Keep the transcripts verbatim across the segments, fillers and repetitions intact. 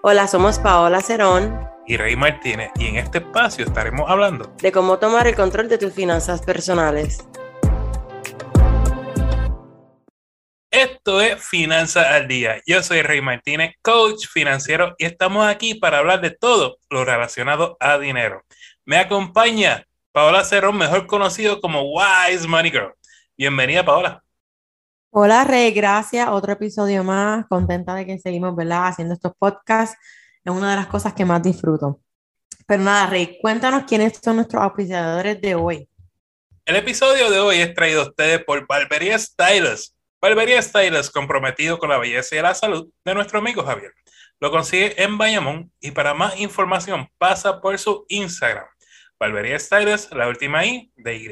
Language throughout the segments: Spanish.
Hola, somos Paola Cerón y Rey Martínez, y en este espacio estaremos hablando de cómo tomar el control de tus finanzas personales. Esto es Finanzas al Día. Yo soy Rey Martínez, coach financiero, y estamos aquí para hablar de todo lo relacionado a dinero. Me acompaña Paola Cerón, mejor conocido como Wise Money Girl. Bienvenida, Paola. Hola Rey, gracias, otro episodio más, contenta de que seguimos, ¿verdad?, haciendo estos podcasts, es una de las cosas que más disfruto. Pero nada Rey, cuéntanos quiénes son nuestros auspiciadores de hoy. El episodio de hoy es traído a ustedes por Barbería Styles. Barbería Styles, comprometido con la belleza y la salud de nuestro amigo Javier. Lo consigue en Bayamón y para más información pasa por su Instagram. Barbería Styles, la última I de Y.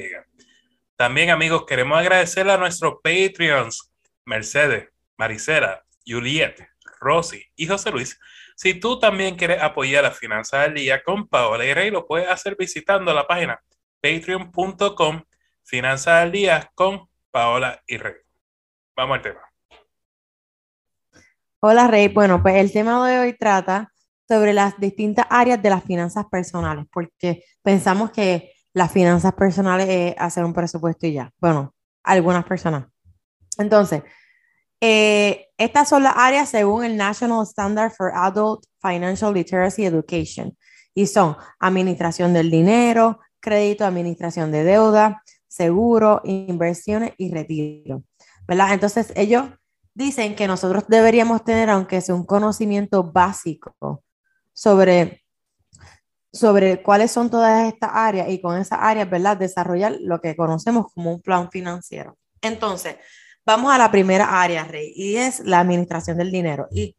También, amigos, queremos agradecerle a nuestros Patreons, Mercedes, Marisela, Juliette, Rosy y José Luis. Si tú también quieres apoyar las Finanzas al Día con Paola y Rey, lo puedes hacer visitando la página patreon punto com, Finanzas al Día con Paola y Rey. Vamos al tema. Hola, Rey. Bueno, pues el tema de hoy trata sobre las distintas áreas de las finanzas personales, porque pensamos que las finanzas personales es hacer un presupuesto y ya. Bueno, algunas personas. Entonces, eh, estas son las áreas según el National Standard for Adult Financial Literacy Education. Y son administración del dinero, crédito, administración de deuda, seguro, inversiones y retiro, ¿verdad? Entonces, ellos dicen que nosotros deberíamos tener, aunque sea un conocimiento básico sobre... sobre cuáles son todas estas áreas y con esas áreas, ¿verdad?, desarrollar lo que conocemos como un plan financiero. Entonces, vamos a la primera área, Rey, y es la administración del dinero. Y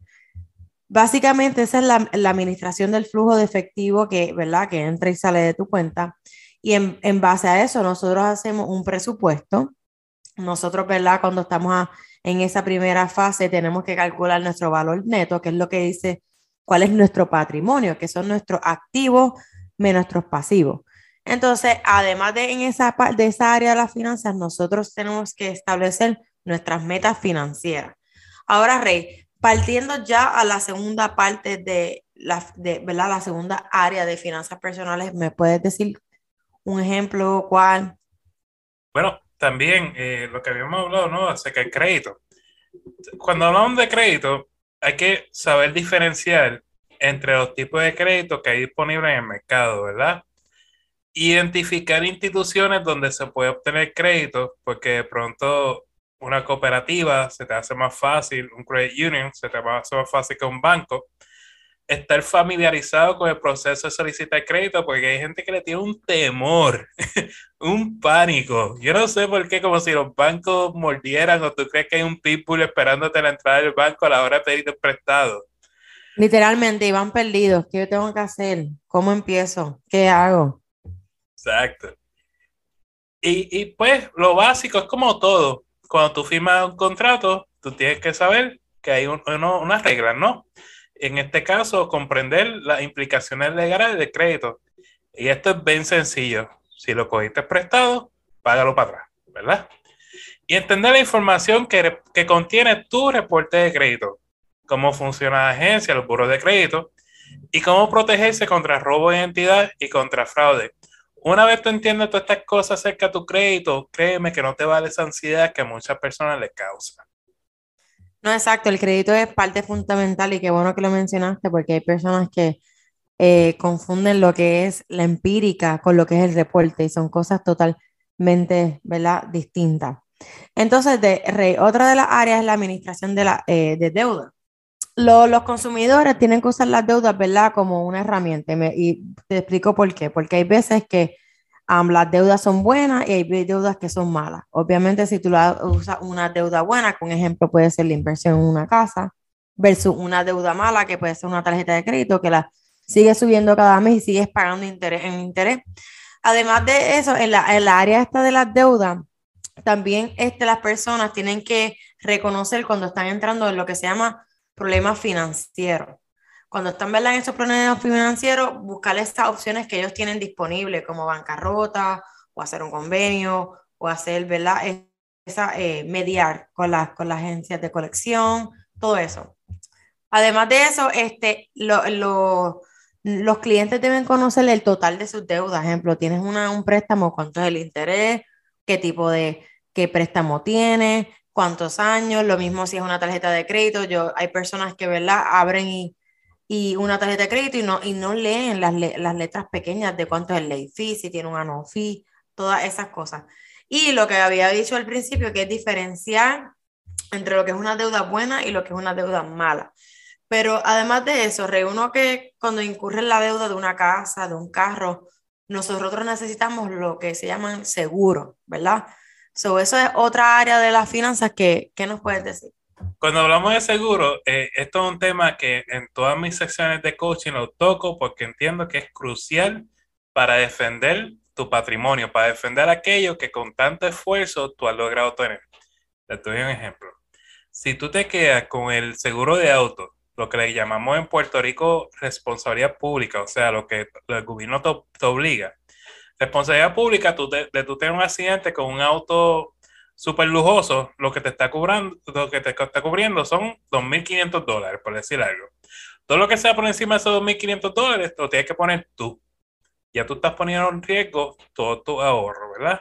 básicamente esa es la, la administración del flujo de efectivo que, ¿verdad?, que entra y sale de tu cuenta. Y en, en base a eso, nosotros hacemos un presupuesto. Nosotros, ¿verdad?, cuando estamos a, en esa primera fase, tenemos que calcular nuestro valor neto, que es lo que dice cuál es nuestro patrimonio, que son nuestros activos menos nuestros pasivos. Entonces, además de, en esa, de esa área de las finanzas, nosotros tenemos que establecer nuestras metas financieras. Ahora, Rey, partiendo ya a la segunda parte de, la, de ¿verdad?, la segunda área de finanzas personales, ¿me puedes decir un ejemplo? ¿Cuál? Bueno, también eh, lo que habíamos hablado, ¿no?, acerca del crédito. Cuando hablamos de crédito, hay que saber diferenciar entre los tipos de crédito que hay disponibles en el mercado, ¿verdad? Identificar instituciones donde se puede obtener crédito, porque de pronto una cooperativa se te hace más fácil, un credit union se te hace más fácil que un banco. Estar familiarizado con el proceso de solicitar crédito, porque hay gente que le tiene un temor, un pánico. Yo no sé por qué, como si los bancos mordieran, o tú crees que hay un pitbull esperándote a la entrada del banco a la hora de pedirte prestado. Literalmente, y van perdidos. ¿Qué yo tengo que hacer? ¿Cómo empiezo? ¿Qué hago? Exacto. Y, y pues, lo básico es como todo. Cuando tú firmas un contrato, tú tienes que saber que hay un, uno, unas reglas, ¿no? En este caso, comprender las implicaciones legales del crédito. Y esto es bien sencillo. Si lo cogiste prestado, págalo para atrás, ¿verdad? Y entender la información que, que contiene tu reporte de crédito. Cómo funciona la agencia, los burós de crédito. Y cómo protegerse contra robo de identidad y contra fraude. Una vez tú entiendas todas estas cosas acerca de tu crédito, créeme que no te vale esa ansiedad que a muchas personas les causa. No, exacto, el crédito es parte fundamental y qué bueno que lo mencionaste, porque hay personas que eh, confunden lo que es la empírica con lo que es el reporte y son cosas totalmente, ¿verdad?, distintas. Entonces, de, Rey, otra de las áreas es la administración de, la, eh, de deuda. Lo, los consumidores tienen que usar las deudas, ¿verdad?, como una herramienta y, me, y te explico por qué, porque hay veces que Um, las deudas son buenas y hay deudas que son malas. Obviamente, si tú la usas una deuda buena, con ejemplo, puede ser la inversión en una casa, versus una deuda mala, que puede ser una tarjeta de crédito, que la sigues subiendo cada mes y sigues pagando interés en interés. Además de eso, en la, en la área esta de las deudas, también este, las personas tienen que reconocer cuando están entrando en lo que se llama problemas financieros. Cuando están, ¿verdad?, en esos problemas financieros, buscar estas opciones que ellos tienen disponibles, como bancarrota, o hacer un convenio, o hacer, ¿verdad?, esa, eh, mediar con las con las agencias de colección, todo eso. Además de eso, este, lo, lo, los clientes deben conocer el total de sus deudas. Ejemplo, tienes una, un préstamo, cuánto es el interés, qué tipo de qué préstamo tienes, cuántos años. Lo mismo si es una tarjeta de crédito. Yo, hay personas que, ¿verdad?, abren y, y una tarjeta de crédito y no, y no leen las, las letras pequeñas de cuánto es el late fee, si tiene un annual fee, todas esas cosas. Y lo que había dicho al principio, que es diferenciar entre lo que es una deuda buena y lo que es una deuda mala. Pero además de eso, reúno que cuando incurre en la deuda de una casa, de un carro, nosotros necesitamos lo que se llaman seguros, ¿verdad? So, eso es otra área de las finanzas que, ¿qué nos puedes decir? Cuando hablamos de seguros, eh, esto es un tema que en todas mis secciones de coaching lo toco porque entiendo que es crucial para defender tu patrimonio, para defender aquello que con tanto esfuerzo tú has logrado tener. Te doy un ejemplo. Si tú te quedas con el seguro de auto, lo que le llamamos en Puerto Rico responsabilidad pública, o sea, lo que el gobierno te, te obliga. Responsabilidad pública, tú te, de tú tener un accidente con un auto súper lujoso, lo que te está cubriendo, lo que te está cubriendo son dos mil quinientos dólares, por decir algo. Todo lo que sea por encima de esos dos mil quinientos dólares, lo tienes que poner tú. Ya tú estás poniendo en riesgo todo tu ahorro, ¿verdad?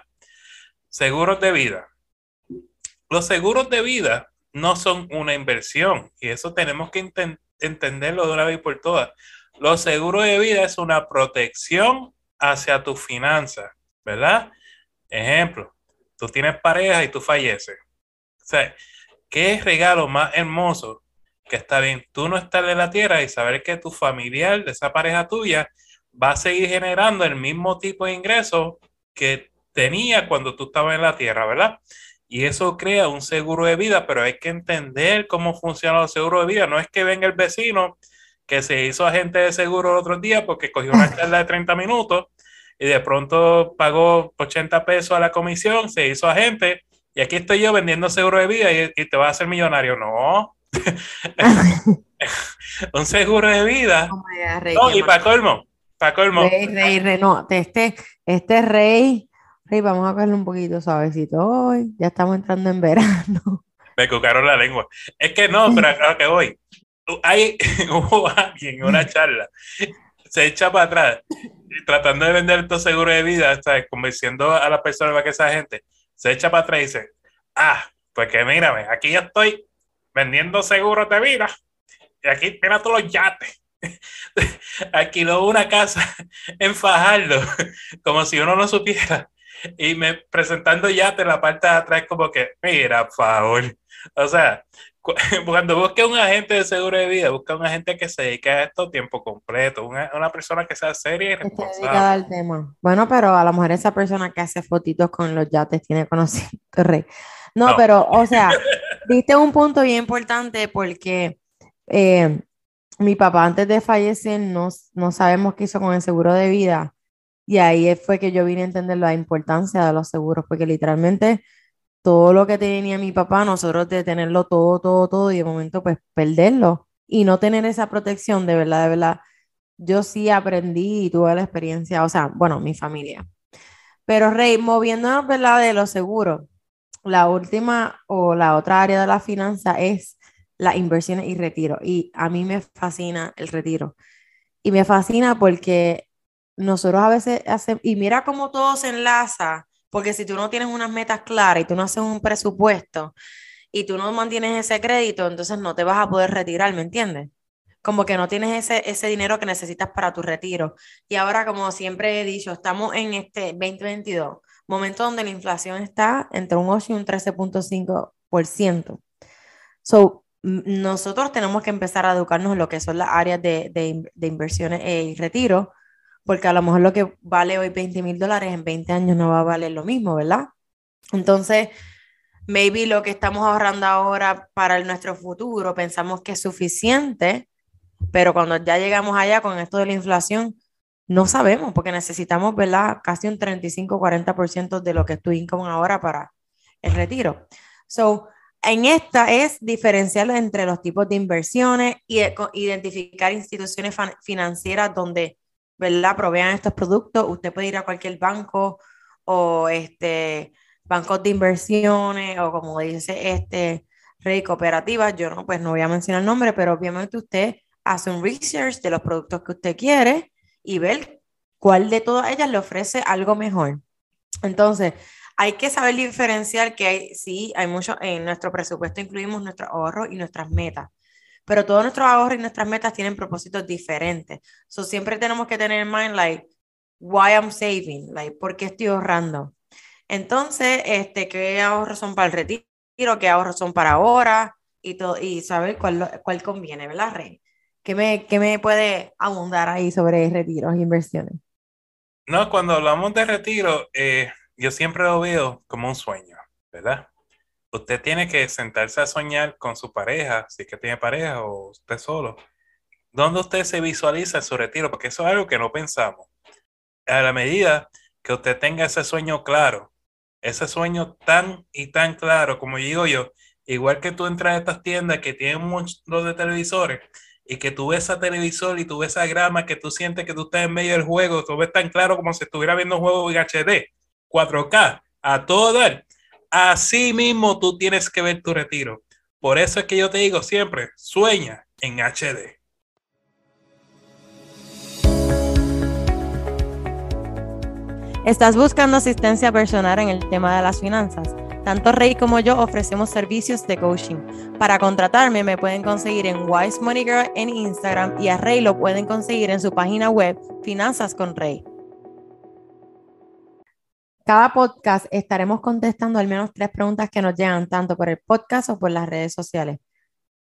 Seguros de vida. Los seguros de vida no son una inversión, y eso tenemos que ent- entenderlo de una vez por todas. Los seguros de vida es una protección hacia tus finanzas, ¿verdad? Ejemplo, tú tienes pareja y tú falleces. O sea, ¿qué regalo más hermoso que está bien tú no estar en la tierra y saber que tu familiar de esa pareja tuya va a seguir generando el mismo tipo de ingresos que tenía cuando tú estabas en la tierra, ¿verdad? Y eso crea un seguro de vida, pero hay que entender cómo funciona el seguro de vida. No es que venga el vecino que se hizo agente de seguro el otro día porque cogió una charla de treinta minutos y de pronto pagó ochenta pesos a la comisión, se hizo agente y aquí estoy yo vendiendo seguro de vida y, y te vas a hacer millonario. No. Un seguro de vida. Oh my God, Rey, no, y para colmo, para colmo. Rey, Rey, Rey, no. Este, este Rey... Rey, vamos a cogerle un poquito suavecito hoy. Ya estamos entrando en verano. Me cucaron la lengua. Es que no, pero acá que voy. Hay, hubo alguien en una charla, se echa para atrás, tratando de vender estos seguros de vida, hasta convenciendo a las personas para que esa gente se echa para atrás y dice: ah, pues que mírame, aquí yo estoy vendiendo seguros de vida. Y aquí, mira todos los yates. Alquiló una casa en Fajardo, como si uno no supiera. Y me presentando ya te la parte de atrás como que, mira, por favor. O sea, cu- cuando busques un agente de seguro de vida, busca un agente que se dedique a esto tiempo completo, una, una persona que sea seria y responsable al tema. Bueno, pero a lo mejor esa persona que hace fotitos con los yates tiene conocimiento, Rey. No, no, pero, o sea, diste un punto bien importante porque eh, mi papá antes de fallecer no, no sabemos qué hizo con el seguro de vida. Y ahí fue que yo vine a entender la importancia de los seguros, porque literalmente todo lo que tenía mi papá, nosotros de tenerlo todo, todo, todo, y de momento pues perderlo y no tener esa protección, de verdad, de verdad. Yo sí aprendí y tuve la experiencia, o sea, bueno, mi familia. Pero Rey, moviéndonos, ¿verdad?, de los seguros, la última o la otra área de la finanza es las inversiones y retiro. Y a mí me fascina el retiro. Y me fascina porque... nosotros a veces hacemos, y mira cómo todo se enlaza, porque si tú no tienes unas metas claras y tú no haces un presupuesto y tú no mantienes ese crédito, entonces no te vas a poder retirar, ¿me entiendes? Como que no tienes ese, ese dinero que necesitas para tu retiro. Y ahora, como siempre he dicho, estamos en este veinte veintidós, momento donde la inflación está entre un ocho y un trece punto cinco por ciento. So, nosotros tenemos que empezar a educarnos en lo que son las áreas de, de, de inversiones y retiro, porque a lo mejor lo que vale hoy veinte mil dólares en veinte años no va a valer lo mismo, ¿verdad? Entonces, maybe lo que estamos ahorrando ahora para nuestro futuro pensamos que es suficiente, pero cuando ya llegamos allá con esto de la inflación, no sabemos, porque necesitamos, ¿verdad?, casi un treinta y cinco a cuarenta por ciento de lo que es tu income ahora para el retiro. So, en esta es diferenciar entre los tipos de inversiones y identificar instituciones fan- financieras donde, ¿verdad?, provean estos productos. Usted puede ir a cualquier banco o este, bancos de inversiones o, como dice este Rey Cooperativa. Yo no, pues no voy a mencionar el nombre, pero obviamente usted hace un research de los productos que usted quiere y ver cuál de todas ellas le ofrece algo mejor. Entonces, hay que saber diferenciar que hay, sí, hay mucho, en nuestro presupuesto incluimos nuestros ahorros y nuestras metas, pero todos nuestros ahorros y nuestras metas tienen propósitos diferentes. So, siempre tenemos que tener en mind, like, why I'm saving, like, ¿por qué estoy ahorrando? Entonces, este, ¿qué ahorros son para el retiro? ¿Qué ahorros son para ahora? Y, todo, y saber cuál, cuál conviene, ¿verdad, Rey? ¿Qué me, qué me puede abundar ahí sobre retiros e inversiones? No, cuando hablamos de retiro, eh, yo siempre lo veo como un sueño, ¿verdad? Usted tiene que sentarse a soñar con su pareja, si es que tiene pareja o usted solo. ¿Dónde usted se visualiza en su retiro? Porque eso es algo que no pensamos. A la medida que usted tenga ese sueño claro, ese sueño tan y tan claro, como digo yo, igual que tú entras a estas tiendas que tienen muchos de televisores y que tú ves ese televisor y tú ves esa grama que tú sientes que tú estás en medio del juego, tú ves tan claro como si estuviera viendo un juego en H D, cuatro K, a todo dar. Así mismo tú tienes que ver tu retiro. Por eso es que yo te digo siempre, sueña en H D. ¿Estás buscando asistencia personal en el tema de las finanzas? Tanto Rey como yo ofrecemos servicios de coaching. Para contratarme me pueden conseguir en Wise Money Girl en Instagram y a Rey lo pueden conseguir en su página web Finanzas con Rey. Cada podcast estaremos contestando al menos tres preguntas que nos llegan tanto por el podcast o por las redes sociales.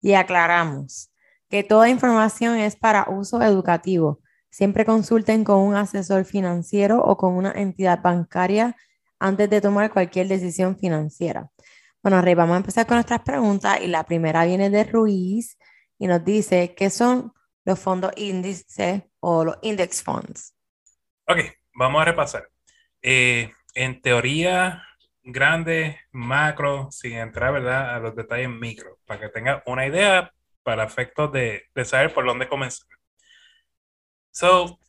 Y aclaramos que toda información es para uso educativo. Siempre consulten con un asesor financiero o con una entidad bancaria antes de tomar cualquier decisión financiera. Bueno, Rey, vamos a empezar con nuestras preguntas y la primera viene de Ruiz y nos dice ¿qué son los fondos índice o los index funds? Ok, vamos a repasar. Eh, en teoría, grande, macro, sin entrar, ¿verdad?, a los detalles micro, para que tenga una idea para efectos de, de saber por dónde comenzar. So,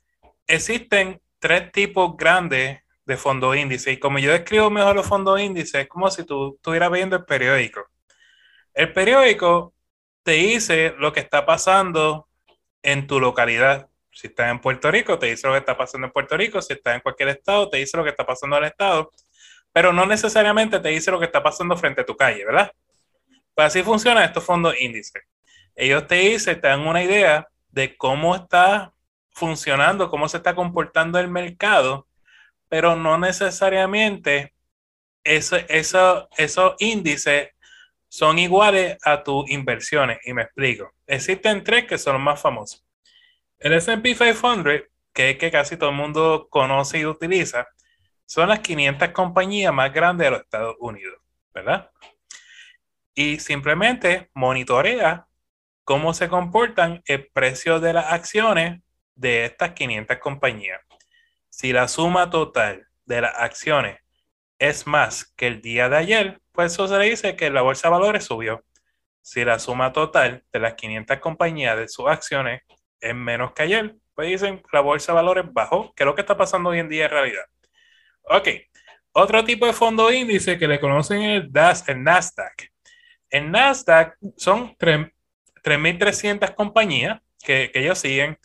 existen tres tipos grandes de fondos índice y como yo describo mejor los fondos índice es como si tú estuvieras viendo el periódico. El periódico te dice lo que está pasando en tu localidad. Si estás en Puerto Rico, te dice lo que está pasando en Puerto Rico. Si estás en cualquier estado, te dice lo que está pasando en el estado. Pero no necesariamente te dice lo que está pasando frente a tu calle, ¿verdad? Pues así funcionan estos fondos índice. Ellos te dicen, te dan una idea de cómo está funcionando, cómo se está comportando el mercado, pero no necesariamente eso, eso, esos índices son iguales a tus inversiones. Y me explico. Existen tres que son los más famosos. El ese and pe quinientos, que es que casi todo el mundo conoce y utiliza, son las quinientas compañías más grandes de los Estados Unidos, ¿verdad? Y simplemente monitorea cómo se comportan el precio de las acciones de estas quinientas compañías. Si la suma total de las acciones es más que el día de ayer, pues eso se le dice que la bolsa de valores subió. Si la suma total de las quinientas compañías de sus acciones es menos que ayer, pues dicen la bolsa de valores bajó, que es lo que está pasando hoy en día en realidad. Ok, otro tipo de fondo índice que le conocen el das, el Nasdaq. El Nasdaq son tres mil trescientas compañías que, que ellos siguen.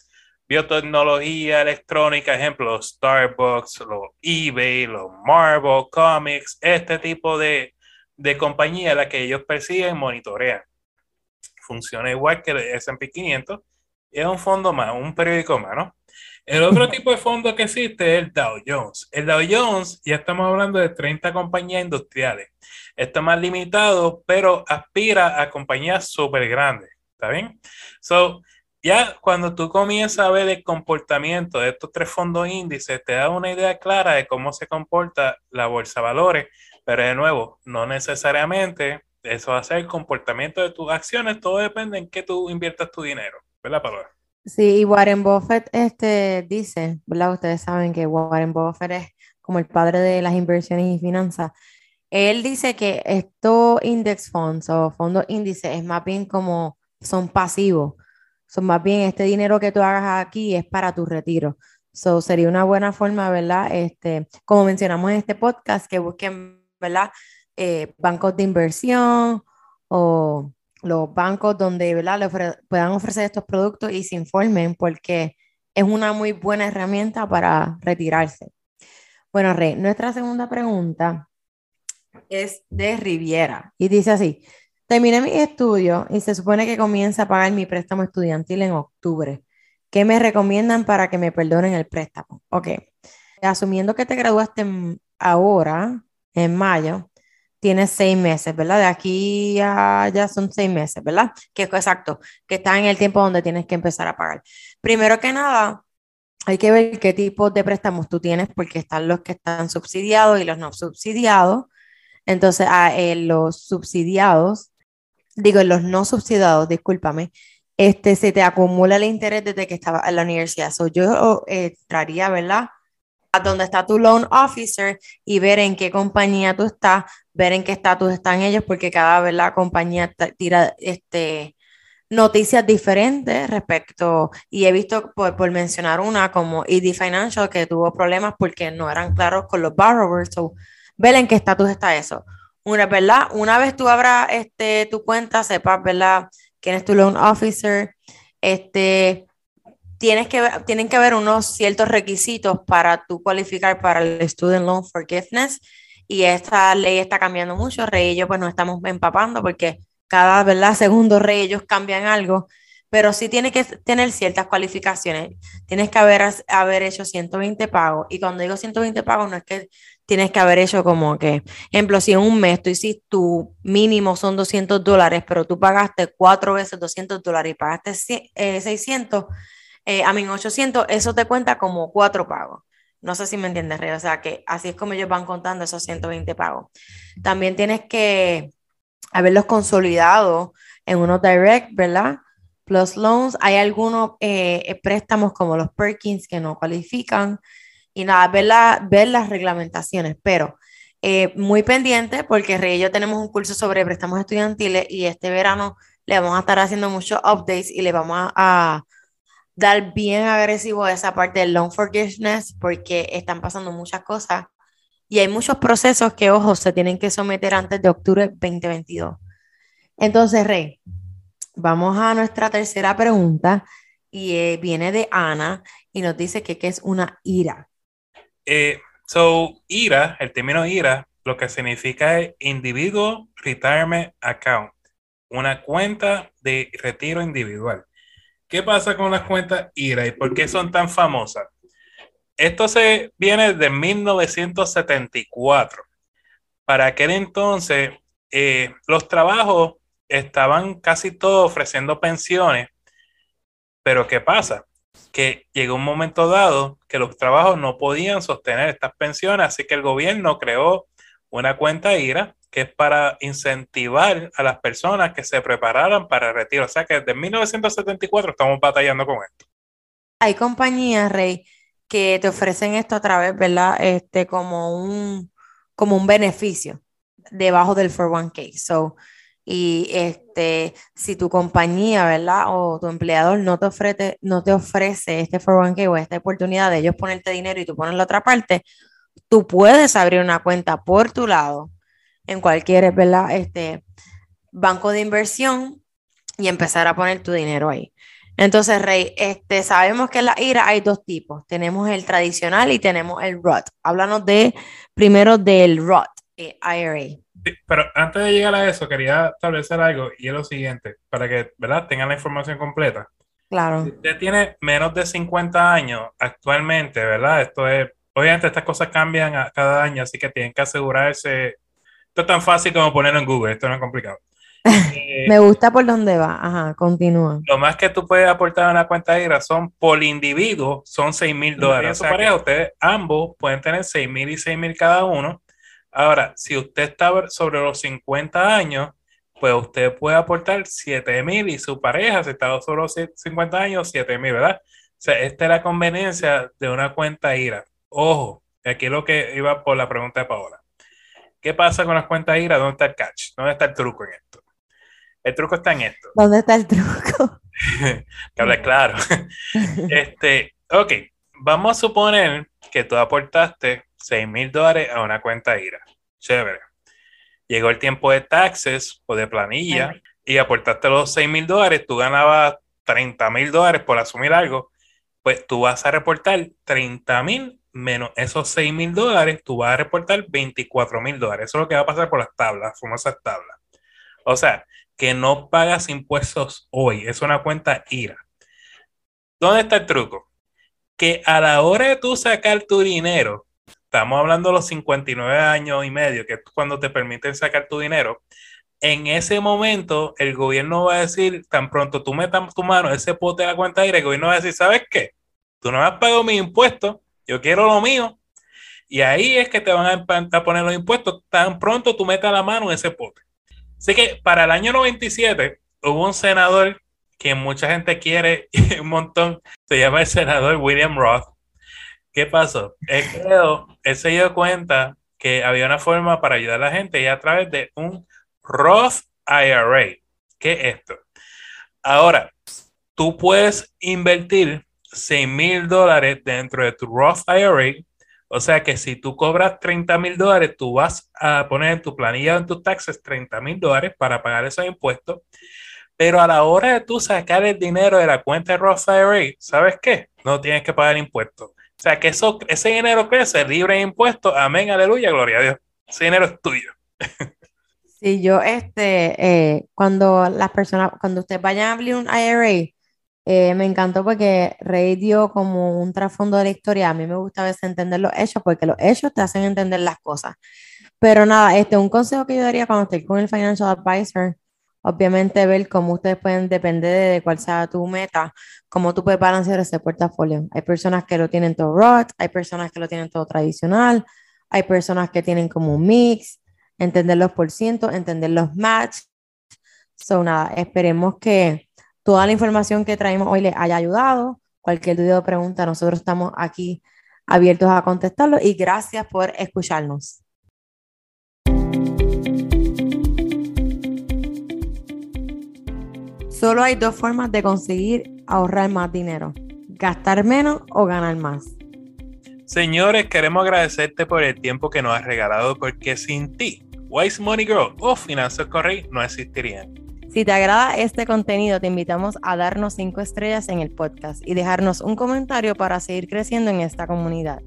Biotecnología, electrónica, ejemplo, los Starbucks, los eBay, los Marvel Comics, este tipo de, de compañía a la que ellos persiguen y monitorean. Funciona igual que el ese and pe quinientos, es un fondo más, un periódico más, ¿no? El otro tipo de fondo que existe es el Dow Jones. El Dow Jones, ya estamos hablando de treinta compañías industriales. Está más limitado, pero aspira a compañías súper grandes, ¿está bien? So, ya cuando tú comienzas a ver el comportamiento de estos tres fondos índices, te da una idea clara de cómo se comporta la bolsa de valores, pero de nuevo, no necesariamente eso va a ser el comportamiento de tus acciones, todo depende en qué tú inviertas tu dinero, ¿verdad, Paola? Sí, y Warren Buffett este, dice, ¿verdad? Ustedes saben que Warren Buffett es como el padre de las inversiones y finanzas. Él dice que estos index funds o fondos índices es más bien como son pasivos. So, más bien, este dinero que tú hagas aquí es para tu retiro. So, sería una buena forma, ¿verdad? Este, como mencionamos en este podcast, que busquen, ¿verdad? Eh, bancos de inversión o los bancos donde, ¿verdad?, le ofre- puedan ofrecer estos productos y se informen, porque es una muy buena herramienta para retirarse. Bueno, Rey, nuestra segunda pregunta es de Riviera y dice así: terminé mis estudios y se supone que comienza a pagar mi préstamo estudiantil en octubre. ¿Qué me recomiendan para que me perdonen el préstamo? Ok, asumiendo que te graduaste en, ahora, en mayo, tienes seis meses, ¿verdad? De aquí a ya son seis meses, ¿verdad? Que es exacto, que estás en el tiempo donde tienes que empezar a pagar. Primero que nada, hay que ver qué tipo de préstamos tú tienes, porque están los que están subsidiados y los no subsidiados. Entonces, a, eh, los subsidiados, digo, los no subsidiados, discúlpame, este, se te acumula el interés desde que estaba en la universidad. So, yo eh, entraría, ¿verdad?, a donde está tu loan officer y ver en qué compañía tú estás, ver en qué estatus están ellos, porque cada vez la compañía tira este, noticias diferentes respecto, y he visto por, por mencionar una como E D Financial, que tuvo problemas porque no eran claros con los borrowers. So, ver en qué estatus está eso. Una, ¿verdad? Una vez tú abras este, tu cuenta, sepas, ¿verdad?, quién es tu loan officer. Este, tienes que ver, tienen que haber unos ciertos requisitos para tú cualificar para el Student Loan Forgiveness, y esta ley está cambiando mucho, Rey, y yo pues nos estamos empapando porque cada, ¿verdad?, segundo, Rey, ellos cambian algo, pero sí tiene que tener ciertas cualificaciones. Tienes que haber, haber hecho ciento veinte pagos, y cuando digo ciento veinte pagos no es que tienes que haber hecho como que, ejemplo, si en un mes tú hiciste tu mínimo son doscientos dólares, pero tú pagaste cuatro veces doscientos dólares y pagaste seiscientos, eh, a mí ochocientos, eso te cuenta como cuatro pagos. No sé si me entiendes, Rey, o sea que así es como ellos van contando esos ciento veinte pagos. También tienes que haberlos consolidado en unos direct, ¿verdad?, plus loans. Hay algunos eh, préstamos como los Perkins que no cualifican, y nada, ver, la, ver las reglamentaciones, pero eh, muy pendiente, porque Rey y yo tenemos un curso sobre préstamos estudiantiles y este verano le vamos a estar haciendo muchos updates y le vamos a, a dar bien agresivo a esa parte del loan forgiveness, porque están pasando muchas cosas y hay muchos procesos que, ojo, se tienen que someter antes de octubre veinte veintidós. Entonces, Rey, vamos a nuestra tercera pregunta y eh, viene de Ana y nos dice que, que es una ira. Eh, so, IRA, el término IRA, lo que significa es Individual Retirement Account, una cuenta de retiro individual. ¿Qué pasa con las cuentas IRA y por qué son tan famosas? Esto se viene de mil novecientos setenta y cuatro. Para aquel entonces, eh, los trabajos estaban casi todos ofreciendo pensiones, pero ¿qué pasa? Que llegó un momento dado que los trabajos no podían sostener estas pensiones, así que el gobierno creó una cuenta IRA, que es para incentivar a las personas que se prepararan para el retiro. O sea que desde mil novecientos setenta y cuatro estamos batallando con esto. Hay compañías, Rey, que te ofrecen esto a través, ¿verdad?, este, como un, como un beneficio debajo del cuatro cero uno k. So, y este, si tu compañía, ¿verdad?, o tu empleador no te ofrece, no te ofrece este cuatro cero uno k o esta oportunidad de ellos ponerte dinero y tú pones la otra parte, tú puedes abrir una cuenta por tu lado en cualquier, ¿verdad?, este, banco de inversión y empezar a poner tu dinero ahí. Entonces, Rey, este, sabemos que en la IRA hay dos tipos. Tenemos el tradicional y tenemos el Roth. Háblanos de, primero del Roth, eh, I R A. Sí, pero antes de llegar a eso, quería establecer algo, y es lo siguiente, para que, ¿verdad?, tengan la información completa. Claro. Si usted tiene menos de cincuenta años actualmente, ¿verdad? Esto es, obviamente estas cosas cambian a cada año, así que tienen que asegurarse. Esto es tan fácil como ponerlo en Google, esto no es complicado. Eh, Me gusta por dónde va, ajá, continúa. Lo más que tú puedes aportar a una cuenta de IRA son, por individuo, son seis mil dólares. O sea, pareja, que ustedes ambos pueden tener seis mil y seis mil cada uno. Ahora, si usted está sobre los cincuenta años, pues usted puede aportar siete mil, y su pareja, si está sobre los cincuenta años, siete mil, ¿verdad? O sea, esta es la conveniencia de una cuenta IRA. Ojo, aquí es lo que iba por la pregunta de Paola. ¿Qué pasa con las cuentas IRA? ¿Dónde está el catch? ¿Dónde está el truco en esto? El truco está en esto. ¿Dónde está el truco? Que habla claro. este, ok, vamos a suponer que tú aportaste seis mil dólares a una cuenta IRA. Chévere. llegó el tiempo de taxes o de planilla Ay. y aportaste los seis mil dólares, tú ganabas treinta mil dólares por asumir algo, pues tú vas a reportar treinta mil menos esos seis mil dólares, tú vas a reportar veinticuatro mil dólares. Eso es lo que va a pasar por las tablas, las famosas tablas. O sea, que no pagas impuestos hoy. Es una cuenta I R A. ¿Dónde está el truco? Que a la hora de tú sacar tu dinero, estamos hablando de los cincuenta y nueve años y medio, que es cuando te permiten sacar tu dinero, en ese momento el gobierno va a decir, tan pronto tú metas tu mano, ese pote de la cuenta I R A, el gobierno va a decir, ¿sabes qué? Tú no me has pagado mis impuestos, yo quiero lo mío. Y ahí es que te van a poner los impuestos tan pronto tú metas la mano en ese pote. Así que para el año noventa y siete hubo un senador que mucha gente quiere un montón, se llama el senador William Roth. ¿Qué pasó? Él, creo, él se dio cuenta que había una forma para ayudar a la gente y a través de un Roth I R A. ¿Qué es esto? Ahora, tú puedes invertir seis mil dólares dentro de tu Roth I R A. O sea que si tú cobras treinta mil dólares, tú vas a poner en tu planilla o en tus taxes treinta mil dólares para pagar esos impuestos. Pero a la hora de tú sacar el dinero de la cuenta de Roth I R A, ¿sabes qué? No tienes que pagar impuestos. O sea que eso, ese dinero crece libre de impuestos. Amén, aleluya, gloria a Dios. Ese dinero es tuyo. Sí, yo, este, eh, cuando las personas, cuando ustedes vayan a abrir un I R A, eh, me encantó porque Rey dio como un trasfondo de la historia. A mí me gusta a veces entender los hechos porque los hechos te hacen entender las cosas. Pero nada, este, un consejo que yo daría cuando estoy con el Financial Advisor, obviamente ver cómo ustedes pueden, depender de cuál sea tu meta, cómo tú puedes balancear ese portafolio. Hay personas que lo tienen todo Roth, hay personas que lo tienen todo tradicional, hay personas que tienen como un mix, entender los porcientos, entender los match. So nada, esperemos que toda la información que traemos hoy les haya ayudado. Cualquier duda o pregunta, nosotros estamos aquí abiertos a contestarlo y gracias por escucharnos. Solo hay dos formas de conseguir ahorrar más dinero: gastar menos o ganar más. Señores, queremos agradecerte por el tiempo que nos has regalado, porque sin ti, Wise Money Girl o Finanzas con Rey no existirían. Si te agrada este contenido, te invitamos a darnos cinco estrellas en el podcast y dejarnos un comentario para seguir creciendo en esta comunidad.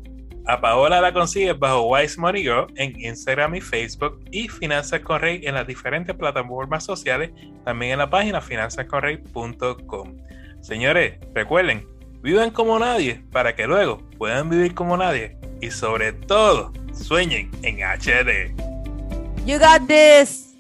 A Paola la consigues bajo Wise Money Girl en Instagram y Facebook, y Finanzas con Rey en las diferentes plataformas sociales, también en la página Finanzas Con Rey punto com. Señores, recuerden, vivan como nadie para que luego puedan vivir como nadie y sobre todo, sueñen en H D. You got this.